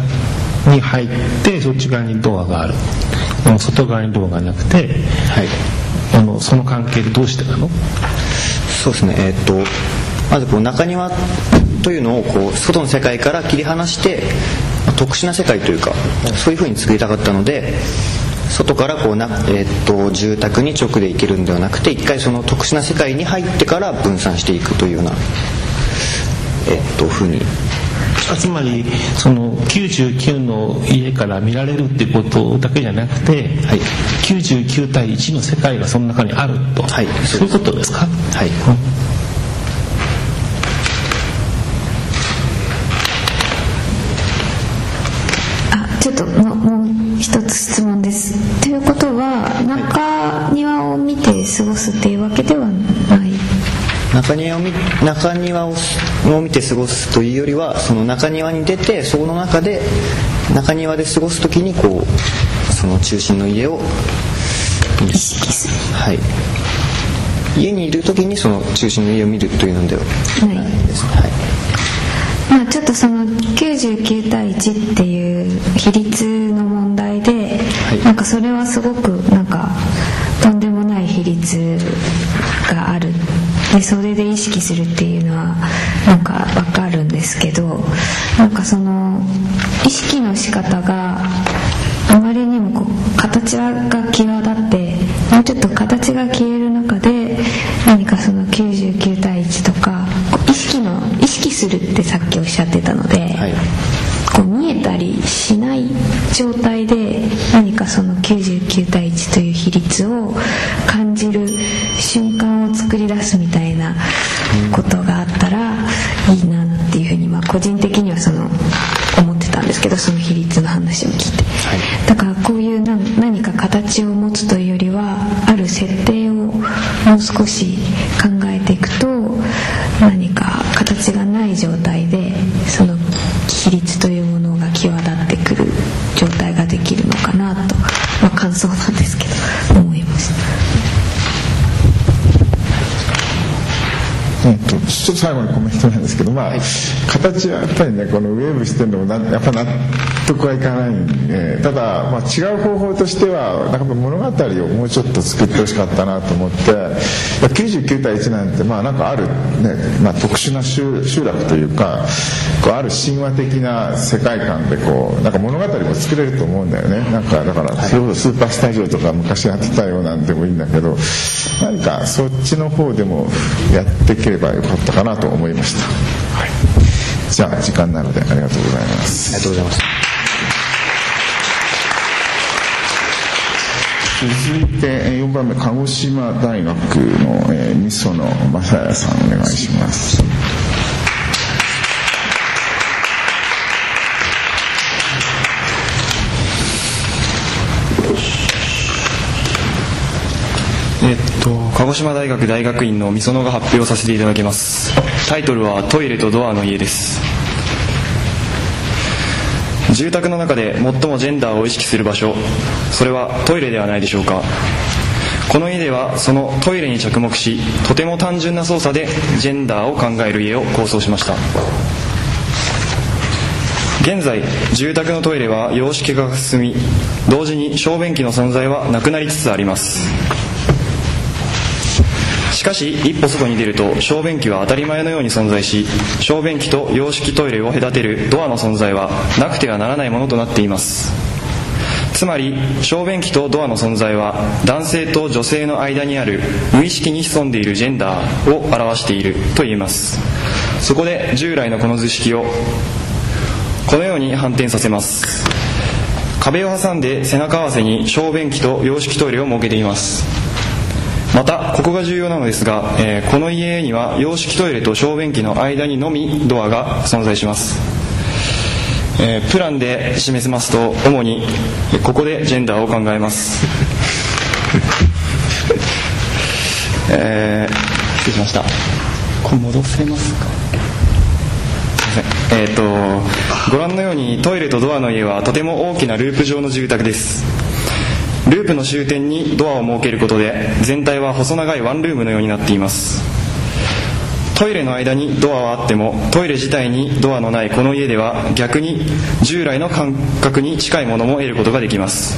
に入ってそっち側にドアがある、でも外側にドアがなくて、はい、その関係でどうしてなの。そうですね、まずこう中庭というのをこう外の世界から切り離して特殊な世界というか、そういうふうに作りたかったので、外からこう住宅に直で行けるんではなくて、一回その特殊な世界に入ってから分散していくというようなふうに。つまりその99の家から見られるってことだけじゃなくて、はい、99対1の世界がその中にあると、はい、そういうことですか。はい、うん、ちょっともう一つ質問です。ということは中庭を見て過ごすっていうわけではない。中庭を見て過ごすというよりは、その中庭に出てその中で中庭で過ごすときにこうその中心の家を意識する。はい。家にいるときにその中心の家を見るというのではないですね。はい。はい、まあ、ちょっとその99対1っていう比率の問題で、なんかそれはすごくなんかとんでもない比率がある、でそれで意識するっていうのはなんか分かるんですけど、なんかその意識の仕方があまりにもこう形が際立って、もうちょっと形が消える中で何かその99対1とか意識するってさっきおっしゃってたので、はい、こう見えたりしない状態で何かその99対1という比率を感じる瞬間を作り出すみたいなことがあったらいいなっていうふうにだからこういう何か形を持つというよりは、ある設定をもう少し考えていくと、何か形がない状態でその比率というものが際立ってくる状態ができるのかなと、まあ、感想なんですけど思いました。ちょっと最後にコメントなんですけど、まあ、はい、形はやっぱりね、このウェーブしてるのもやっぱ納得はいかないんで、ただ、まあ、違う方法としてはなんか物語をもうちょっと作ってほしかったなと思って、99対1なんて、まあ、なんかある、ね、まあ、特殊な 集落というか、こうある神話的な世界観でこうなんか物語も作れると思うんだよね。なんかだからそれこそスーパースタジオとか昔やってたようなんでもいいんだけど、何かそっちの方でもやっていければよかったかなと思いました。はい、じゃあ時間なのでありがとうございます。ありがとうございます。続いて4番目、鹿児島大学の磯野正也さんお願いします。鹿児島大学大学院の磯野が発表させていただきます。タイトルはトイレとドアの家です。住宅の中で最もジェンダーを意識する場所、それはトイレではないでしょうか。この家ではそのトイレに着目し、とても単純な操作でジェンダーを考える家を構想しました。現在住宅のトイレは洋式化が進み、同時に小便器の存在はなくなりつつあります。しかし一歩外に出ると小便器は当たり前のように存在し、小便器と洋式トイレを隔てるドアの存在はなくてはならないものとなっています。つまり小便器とドアの存在は男性と女性の間にある無意識に潜んでいるジェンダーを表していると言えます。そこで従来のこの図式をこのように反転させます。壁を挟んで背中合わせに小便器と洋式トイレを設けています。またここが重要なのですが、この家には洋式トイレと小便器の間にのみドアが存在します。プランで示せますと、主にここでジェンダーを考えます。失礼しました。これ戻せますか。ご覧のようにトイレとドアの家はとても大きなループ状の住宅です。ループの終点にドアを設けることで、全体は細長いワンルームのようになっています。トイレの間にドアはあっても、トイレ自体にドアのないこの家では、逆に従来の感覚に近いものも得ることができます。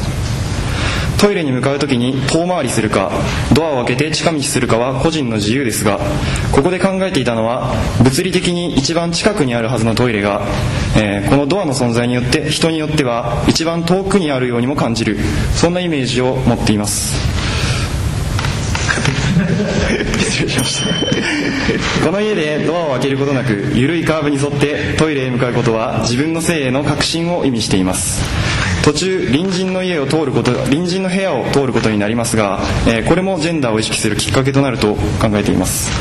トイレに向かうときに遠回りするか、ドアを開けて近道するかは個人の自由ですが、ここで考えていたのは、物理的に一番近くにあるはずのトイレが、このドアの存在によって人によっては一番遠くにあるようにも感じる、そんなイメージを持っています。失礼しました。この家でドアを開けることなく、緩いカーブに沿ってトイレへ向かうことは、自分の性への確信を意味しています。途中隣人の部屋を通ることになりますが、これもジェンダーを意識するきっかけとなると考えています。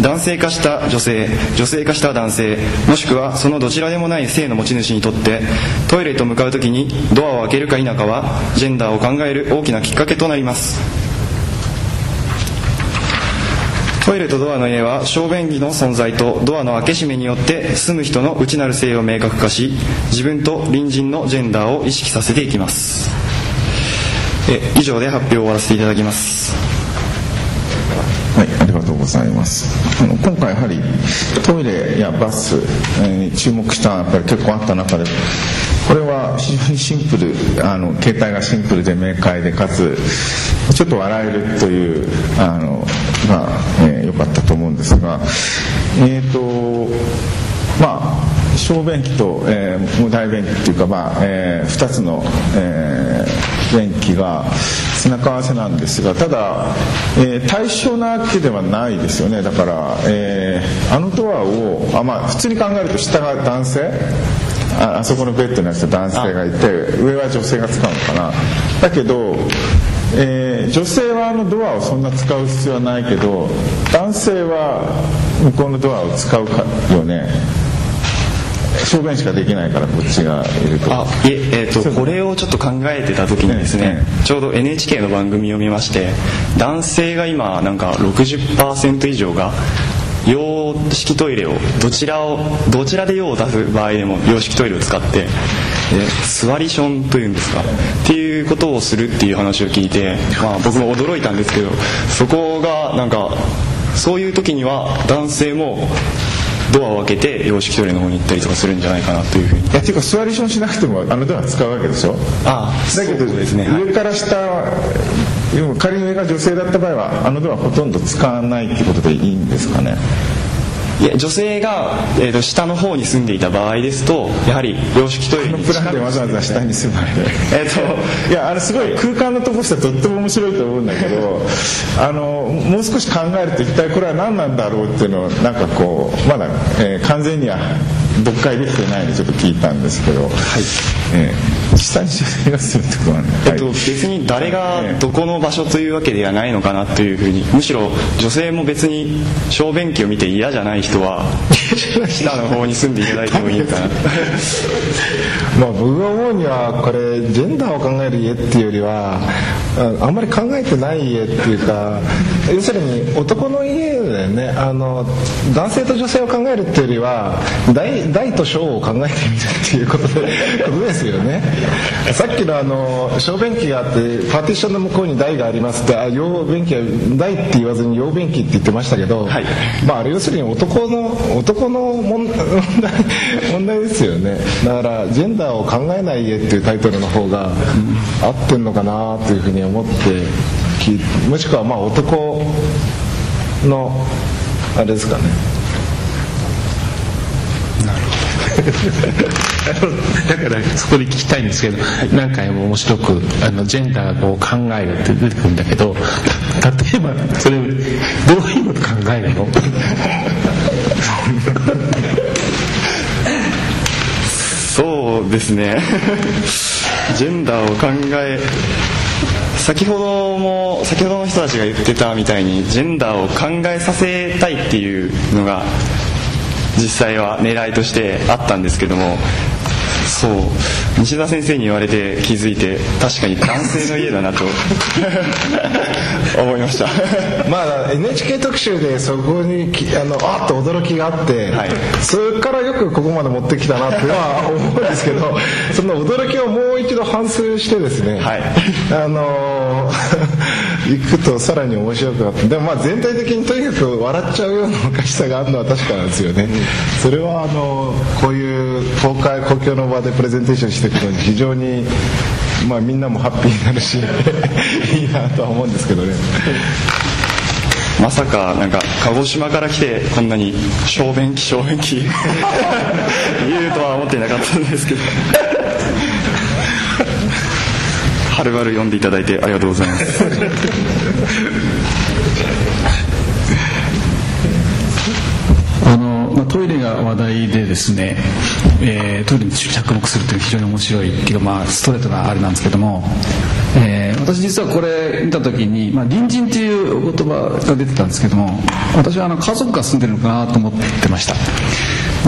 男性化した女性、女性化した男性、もしくはそのどちらでもない性の持ち主にとって、トイレと向かうときにドアを開けるか否かはジェンダーを考える大きなきっかけとなります。トイレとドアの家は小便器の存在とドアの開け閉めによって住む人の内なる性を明確化し、自分と隣人のジェンダーを意識させていきます。以上で発表を終わらせていただきます。はい、ありがとうございます。今回やはりトイレやバスに注目したやっぱり結構あった中で、これは非常にシンプル、形態がシンプルで明快で、かつちょっと笑えるというが良かったと思うんですが、まあ小便器と無大便器というか、まあ2つの便器が背中合わせなんですが、ただ対称なわけではないですよね。だからドアをまあ普通に考えると、下が男性、あそこのベッドには男性がいて、上は女性が使うのかな。だけど女性はドアをそんな使う必要はないけど、男性は向こうのドアを使うよね。小便しかできないからこっちがいると。あ、これをちょっと考えてた時にですね、ちょうど NHK の番組を見まして、男性が今なんか 60% 以上が洋式トイレをどちらで用を出す場合でも洋式トイレを使って、座りションというんですかっていうことをするっていう話を聞いて、まあ、僕も驚いたんですけど、そこがなんかそういう時には男性もドアを開けて洋式トイレの方に行ったりとかするんじゃないかなというふうに。いや、ていうか座りションしなくてもあのドア使うわけでしょ。ああ、だけどそうですね、上から下は仮に上が女性だった場合はあのドアほとんど使わないってことでいいんですかね。いや、女性が、下の方に住んでいた場合ですと、やはり洋式トイレに近くでわざわざ下に住まれるいや、あれすごい空間のところしてとっても面白いと思うんだけどもう少し考えると一体これは何なんだろうっていうのをなんかこうまだ、完全には読解できてないのでちょっと聞いたんですけど、はい、実際に女性が住むところはね、別に誰がどこの場所というわけではないのかなというふうに、むしろ女性も別に小便器を見て嫌じゃない人は下の方に住んでいただいてもいいかなまあ僕が思うにはこれジェンダーを考える家っていうよりはあんまり考えてない家っていうか要するに男の家だよね。男性と女性を考えるっていうよりは大と小を考えてみるっていうことですよね。さっきの小便器があってパーティションの向こうに台がありますって、あ、洋便器は台って言わずに洋便器って言ってましたけど、はい、まあ、あれ要するに男の問題ですよね。だからジェンダーを考えない家っていうタイトルの方が合ってんのかなというふうに思って、もしくはまあ男のあれですかね。だからそこで聞きたいんですけど、何回も面白くジェンダーを考えるって出てくるんだけど、例えばそれをどういうこと考えるのそうですねジェンダーを考え、先ほどの人たちが言ってたみたいにジェンダーを考えさせたいっていうのが実際は狙いとしてあったんですけども、そう西田先生に言われて気づいて、確かに男性の家だなと思いましたまあ NHK 特集でそこにあっと驚きがあって、はい、それからよくここまで持ってきたなっては思うんですけどその驚きをもう一度反芻してですね、はい、行くとさらに面白くなって、でもまあ全体的にとにかく笑っちゃうようなおかしさがあるのは確かなんですよね、うん、それはこういう公共の場でプレゼンテーションしていくのに非常に、まあ、みんなもハッピーになるしいいなとは思うんですけどねまさかなんか鹿児島から来てこんなに小便器言うとは思ってなかったんですけどはるばる読んでいただいてありがとうございますトイレが話題でですね、トイレに着目するという非常に面白いけど、まあ、ストレートなあれなんですけども、私実はこれ見た時に、まあ、隣人というお言葉が出てたんですけども、私は家族が住んでるのかなと思ってました。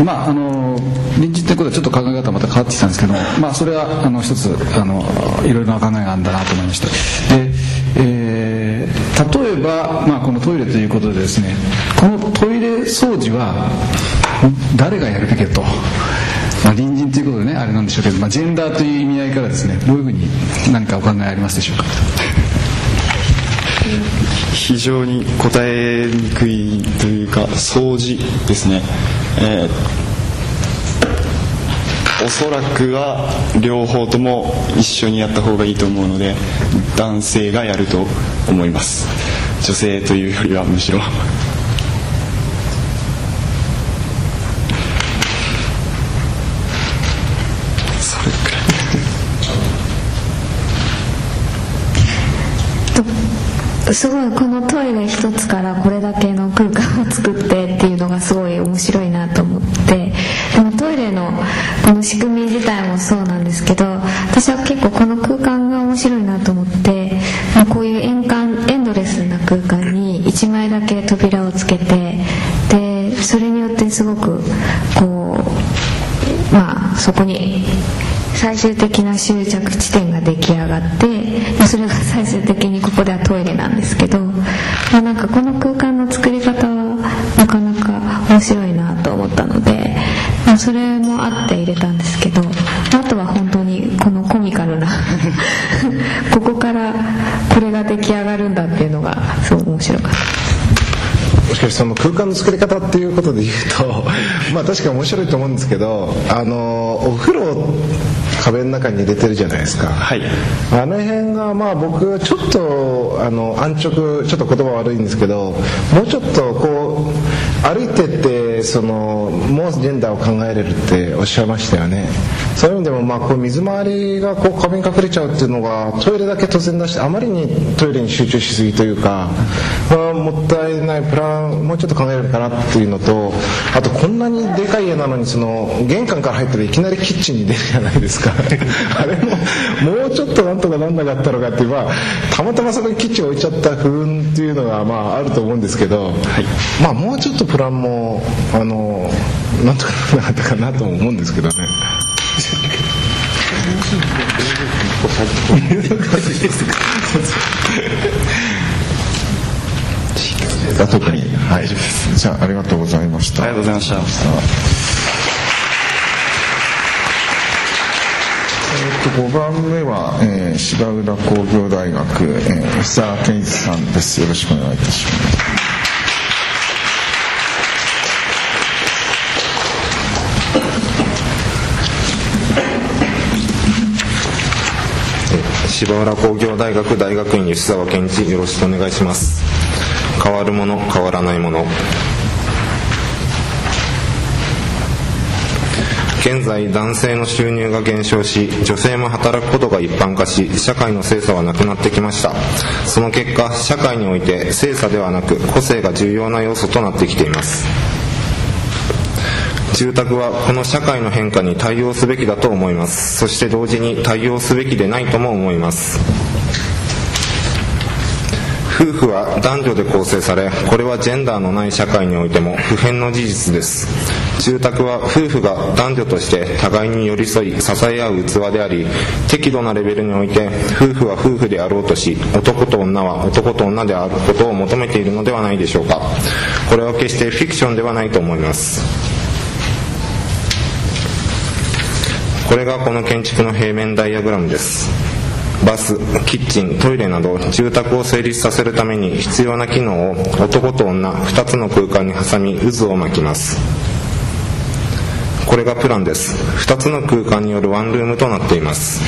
まあ、隣人ということはちょっと考え方がまた変わってきたんですけども、まあ、それは一ついろいろな考えがあるんだなと思いました。で、例えば、まあ、このトイレということでですね、このトイレ掃除は誰がやるべきだと、まあ、隣人ということでねあれなんでしょうけど、まあ、ジェンダーという意味合いからですね、どういうふうに何かお考えありますでしょうか。非常に答えにくいというか、掃除ですね、おそらくは両方とも一緒にやった方がいいと思うので、男性がやると思います。女性というよりはむしろそれくらいすごいこのトイレ一つからこれだけの空間を作ってっていうのがすごい面白いなと思って、このトイレのこの仕組み自体もそうなんですけど、私は結構この空間が面白いなと思って、こういうエンドレスな空間に1枚だけ扉をつけて、でそれによってすごくこうそこに最終的な終着地点が出来上がって、それが最終的にここではトイレなんですけど、なんかこの空間の作り方はなかなか面白いなと思ったので、それもあって入れたんですけど、あとは本当にこのコミカルなここからこれが出来上がるんだっていうのがすごい面白かった。もしかしてその空間の作り方っていうことで言うと、まあ確かに面白いと思うんですけど、お風呂を壁の中に入れてるじゃないですか、はい、あの辺がまあ僕はちょっと安直、ちょっと言葉悪いんですけど、もうちょっとこう歩いてってもうジェンダーを考えれるっておっしゃいましたよね。そういう意味でもまあこう水回りがこう壁に隠れちゃうっていうのが、トイレだけ突然出して、あまりにトイレに集中しすぎというか、もったいないプランもうちょっと考えるかなっていうのと、あとこんなにでかい家なのに玄関から入ったらいきなりキッチンに出るじゃないですかあれもうちょっとなんとかなんなかったのかっていう、たまたまそこにキッチン置いちゃった不運っていうのがあると思うんですけど、はい、もうちょっとプランもなんとかなかったかなとも思うんですけどね特に、はい、じゃあありがとうございました。ありがとうございました。5番目は、芝浦工業大学、吉澤健一さんです。よろしくお願いいたします。芝浦工業大学大学院吉澤健一、よろしくお願いします。変わるもの、変わらないもの。現在、男性の収入が減少し、女性も働くことが一般化し、社会の性差はなくなってきました。その結果、社会において性差ではなく個性が重要な要素となってきています。住宅はこの社会の変化に対応すべきだと思います。そして同時に対応すべきでないとも思います。夫婦は男女で構成され、これはジェンダーのない社会においても不変の事実です。住宅は夫婦が男女として互いに寄り添い支え合う器であり、適度なレベルにおいて夫婦は夫婦であろうとし、男と女は男と女であることを求めているのではないでしょうか。これは決してフィクションではないと思います。これがこの建築の平面ダイアグラムです。バス、キッチン、トイレなど住宅を成立させるために必要な機能を男と女2つの空間に挟み渦を巻きます。これがプランです。2つの空間によるワンルームとなっています。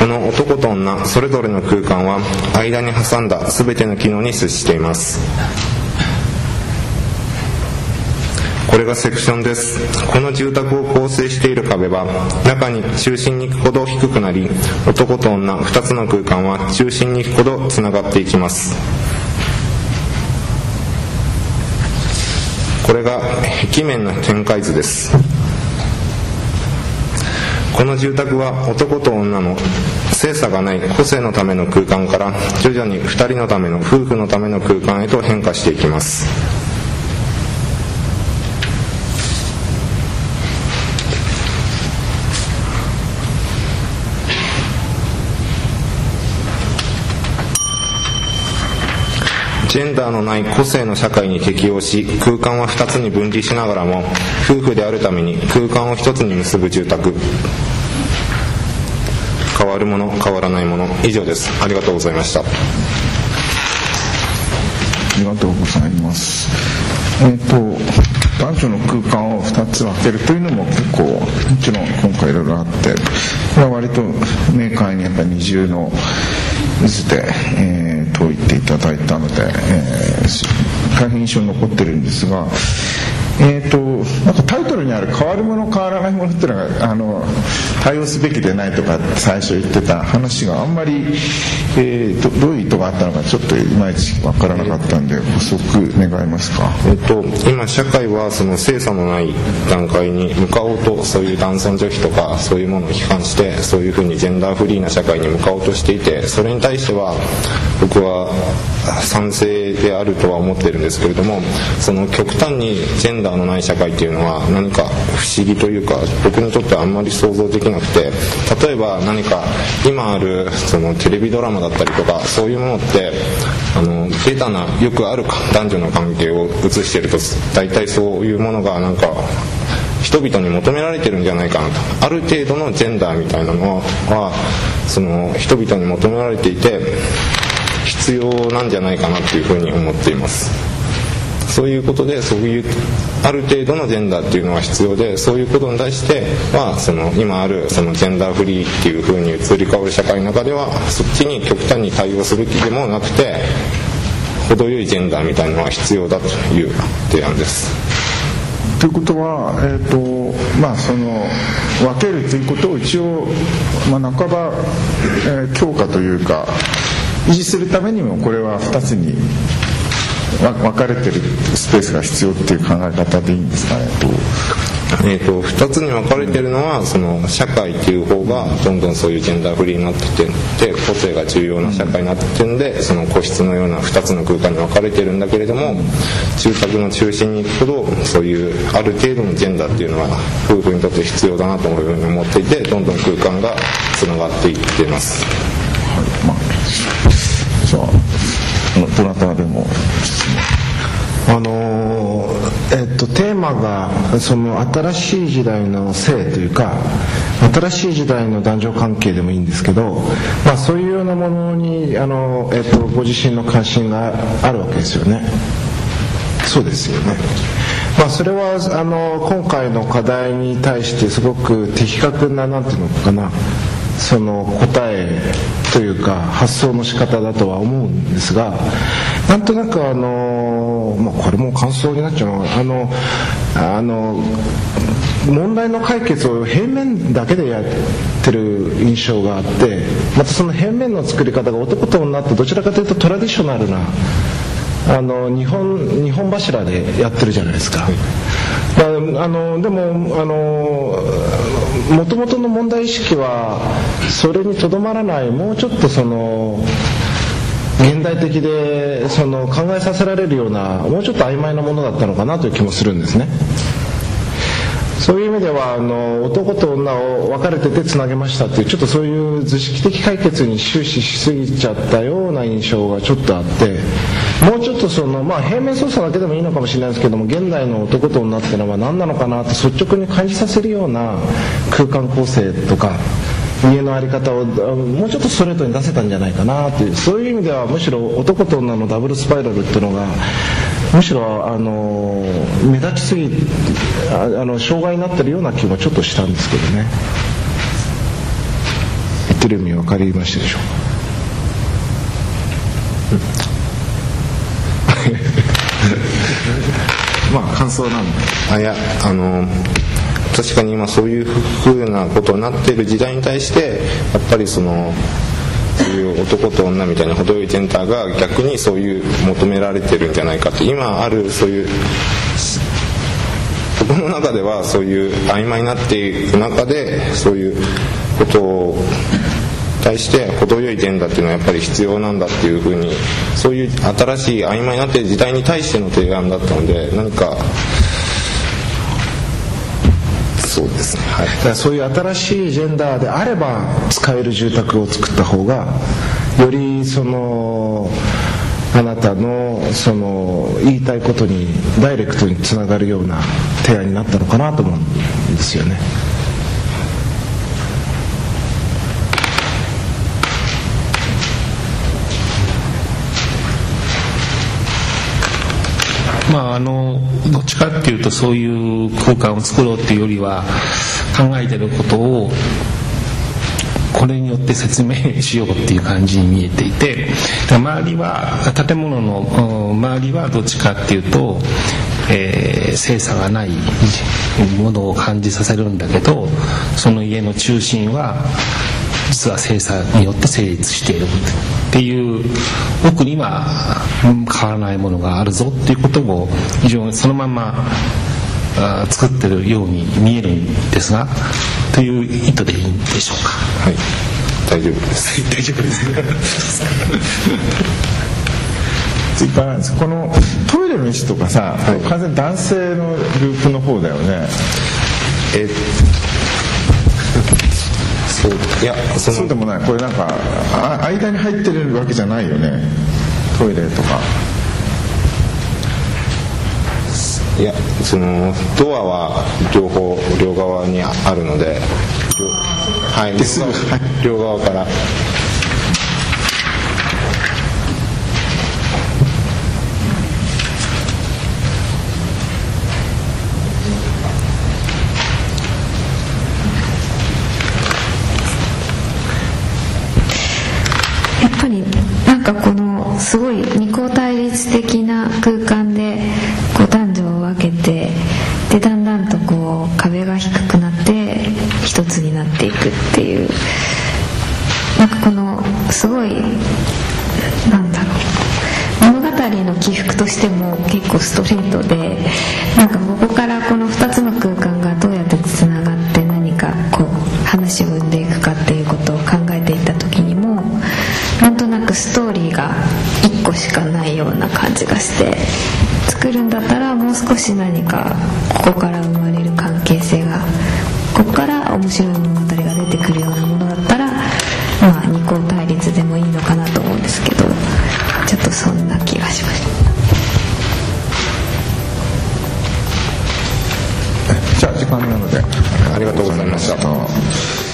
この男と女それぞれの空間は間に挟んだ全ての機能に接しています。これがセクションです。この住宅を構成している壁は中に中心に行くほど低くなり、男と女2つの空間は中心に行くほどつながっていきます。これが壁面の展開図です。この住宅は男と女の性差がない個性のための空間から徐々に2人のための夫婦のための空間へと変化していきます。ジェンダーのない個性の社会に適応し、空間は2つに分離しながらも夫婦であるために空間を1つに結ぶ住宅。変わるもの、変わらないもの。以上です。ありがとうございました。ありがとうございます。男女の空間を2つ分けるというのも結構、もちろん今回いろいろあって、これは割と明快にやっぱり二重の図で、と言っていただいたので、大変印象に残ってるんですが、なんかタイトルにある変わるもの変わらないものっていうのが対応すべきでないとか最初言ってた話があんまり、どういう意図があったのかちょっといまいち分からなかったんで補足願いますか。今社会はその性差のない段階に向かおうと、そういう男尊女卑とかそういうものを批判して、そういうふうにジェンダーフリーな社会に向かおうとしていて、それに対しては僕は賛成であるとは思っているんですけれども、その極端にジェンダーのないない社会っていうのは何か不思議というか、僕にとってはあんまり想像できなくて、例えば何か今あるそのテレビドラマだったりとかそういうものってベタなよくある男女の関係を映してると、大体そういうものがなんか人々に求められてるんじゃないかなと、ある程度のジェンダーみたいなのはその人々に求められていて必要なんじゃないかなっていうふうに思っています。そういうことで、そういうある程度のジェンダーっていうのは必要で、そういうことに対してはその今あるそのジェンダーフリーっていうふうに移り変わる社会の中ではそっちに極端に対応すべきでもなくて、程よいジェンダーみたいなのは必要だという提案です。ということは、その分けるということを一応、半ば、強化というか維持するためにも、これは2つに分かれてるスペースが必要っていう考え方でいいんですかね。2つに分かれてるのは、その社会という方がどんどんそういうジェンダーフリーになっていって個性が重要な社会になっていってんで、その個室のような2つの空間に分かれてるんだけれども、住宅の中心に行くほどそういうある程度のジェンダーっていうのは夫婦にとって必要だなというふうに思っていて、どんどん空間がつながっていっています。はい、じゃあどなたでもテーマがその新しい時代の性というか新しい時代の男女関係でもいいんですけど、そういうようなものにご自身の関心があるわけですよね。そうですよね。それは今回の課題に対してすごく的確な、なんていうのかな、その答えというか発想の仕方だとは思うんですが、なんとなくこれも感想になっちゃう、問題の解決を平面だけでやってる印象があって、またその平面の作り方が男と女ってどちらかというとトラディショナルな日本柱でやってるじゃないですか。でも元々の問題意識はそれにとどまらない、もうちょっとその現代的でその考えさせられるような、もうちょっと曖昧なものだったのかなという気もするんですね。そういう意味では男と女を分かれててつなげましたっていう、ちょっとそういう図式的解決に終始しすぎちゃったような印象がちょっとあって、もうちょっとその平面操作だけでもいいのかもしれないですけども、現代の男と女っていうのは何なのかなって率直に感じさせるような空間構成とか家の在り方をもうちょっとストレートに出せたんじゃないかなという、そういう意味ではむしろ男と女のダブルスパイラルっていうのがむしろ目立ちすぎ障害になってるような気もちょっとしたんですけどね。言ってる意味分かりましたでしょうか。感想なんで、確かに今そういうふうなことになっている時代に対して、やっぱりそういう男と女みたいな程よいジェンダーが逆にそういう求められてるんじゃないかって、今あるそういう僕の中ではそういう曖昧になっていく中で、そういうことを対して程よいジェンダーっていうのはやっぱり必要なんだっていうふうに、そういう新しい曖昧になっている時代に対しての提案だったので、何かそうですね。はい、だからそういう新しいジェンダーであれば使える住宅を作った方が、よりそのあなたのその言いたいことにダイレクトにつながるような提案になったのかなと思うんですよね。どっちかっていうと、そういう空間を作ろうっていうよりは、考えてることをこれによって説明しようっていう感じに見えていて、建物の周りはどっちかっていうと、精査がないものを感じさせるんだけど、その家の中心は実は精査によって成立しているっていう、奥には変わらないものがあるぞっていうことを非常にそのまま作ってるように見えるんですが、という意図でいいんでしょうか。はい、大丈夫です。大丈夫です。いっぱいあるんです。このトイレの石とかさ、はい、完全に男性のループの方だよね。いや、そうでもない。これなんか間に入ってるわけじゃないよね、トイレとか。いや、そのドアは両方両側にあるので、はい、両側から。やっぱりなんかこのすごい二項対立的な空間でこう男女を分けて、でだんだんとこう壁が低くなって一つになっていくっていう、なんかこのすごいなんだろう、物語の起伏としても結構ストレートで、なんかここからこの2つの空間がどうやってつながって何かこう話を生んでいくかっていうことを考えていた時にも、なんとなくストーリーが1個しかないような感じがして、作るんだったらもう少し何かここから生まれる関係性が、ここから面白い物語が出てくるようなものだったら、まあ二項対立でもいいのかなと思うんですけど、ちょっとそんな気がしました。じゃあ時間なのでありがとうございました。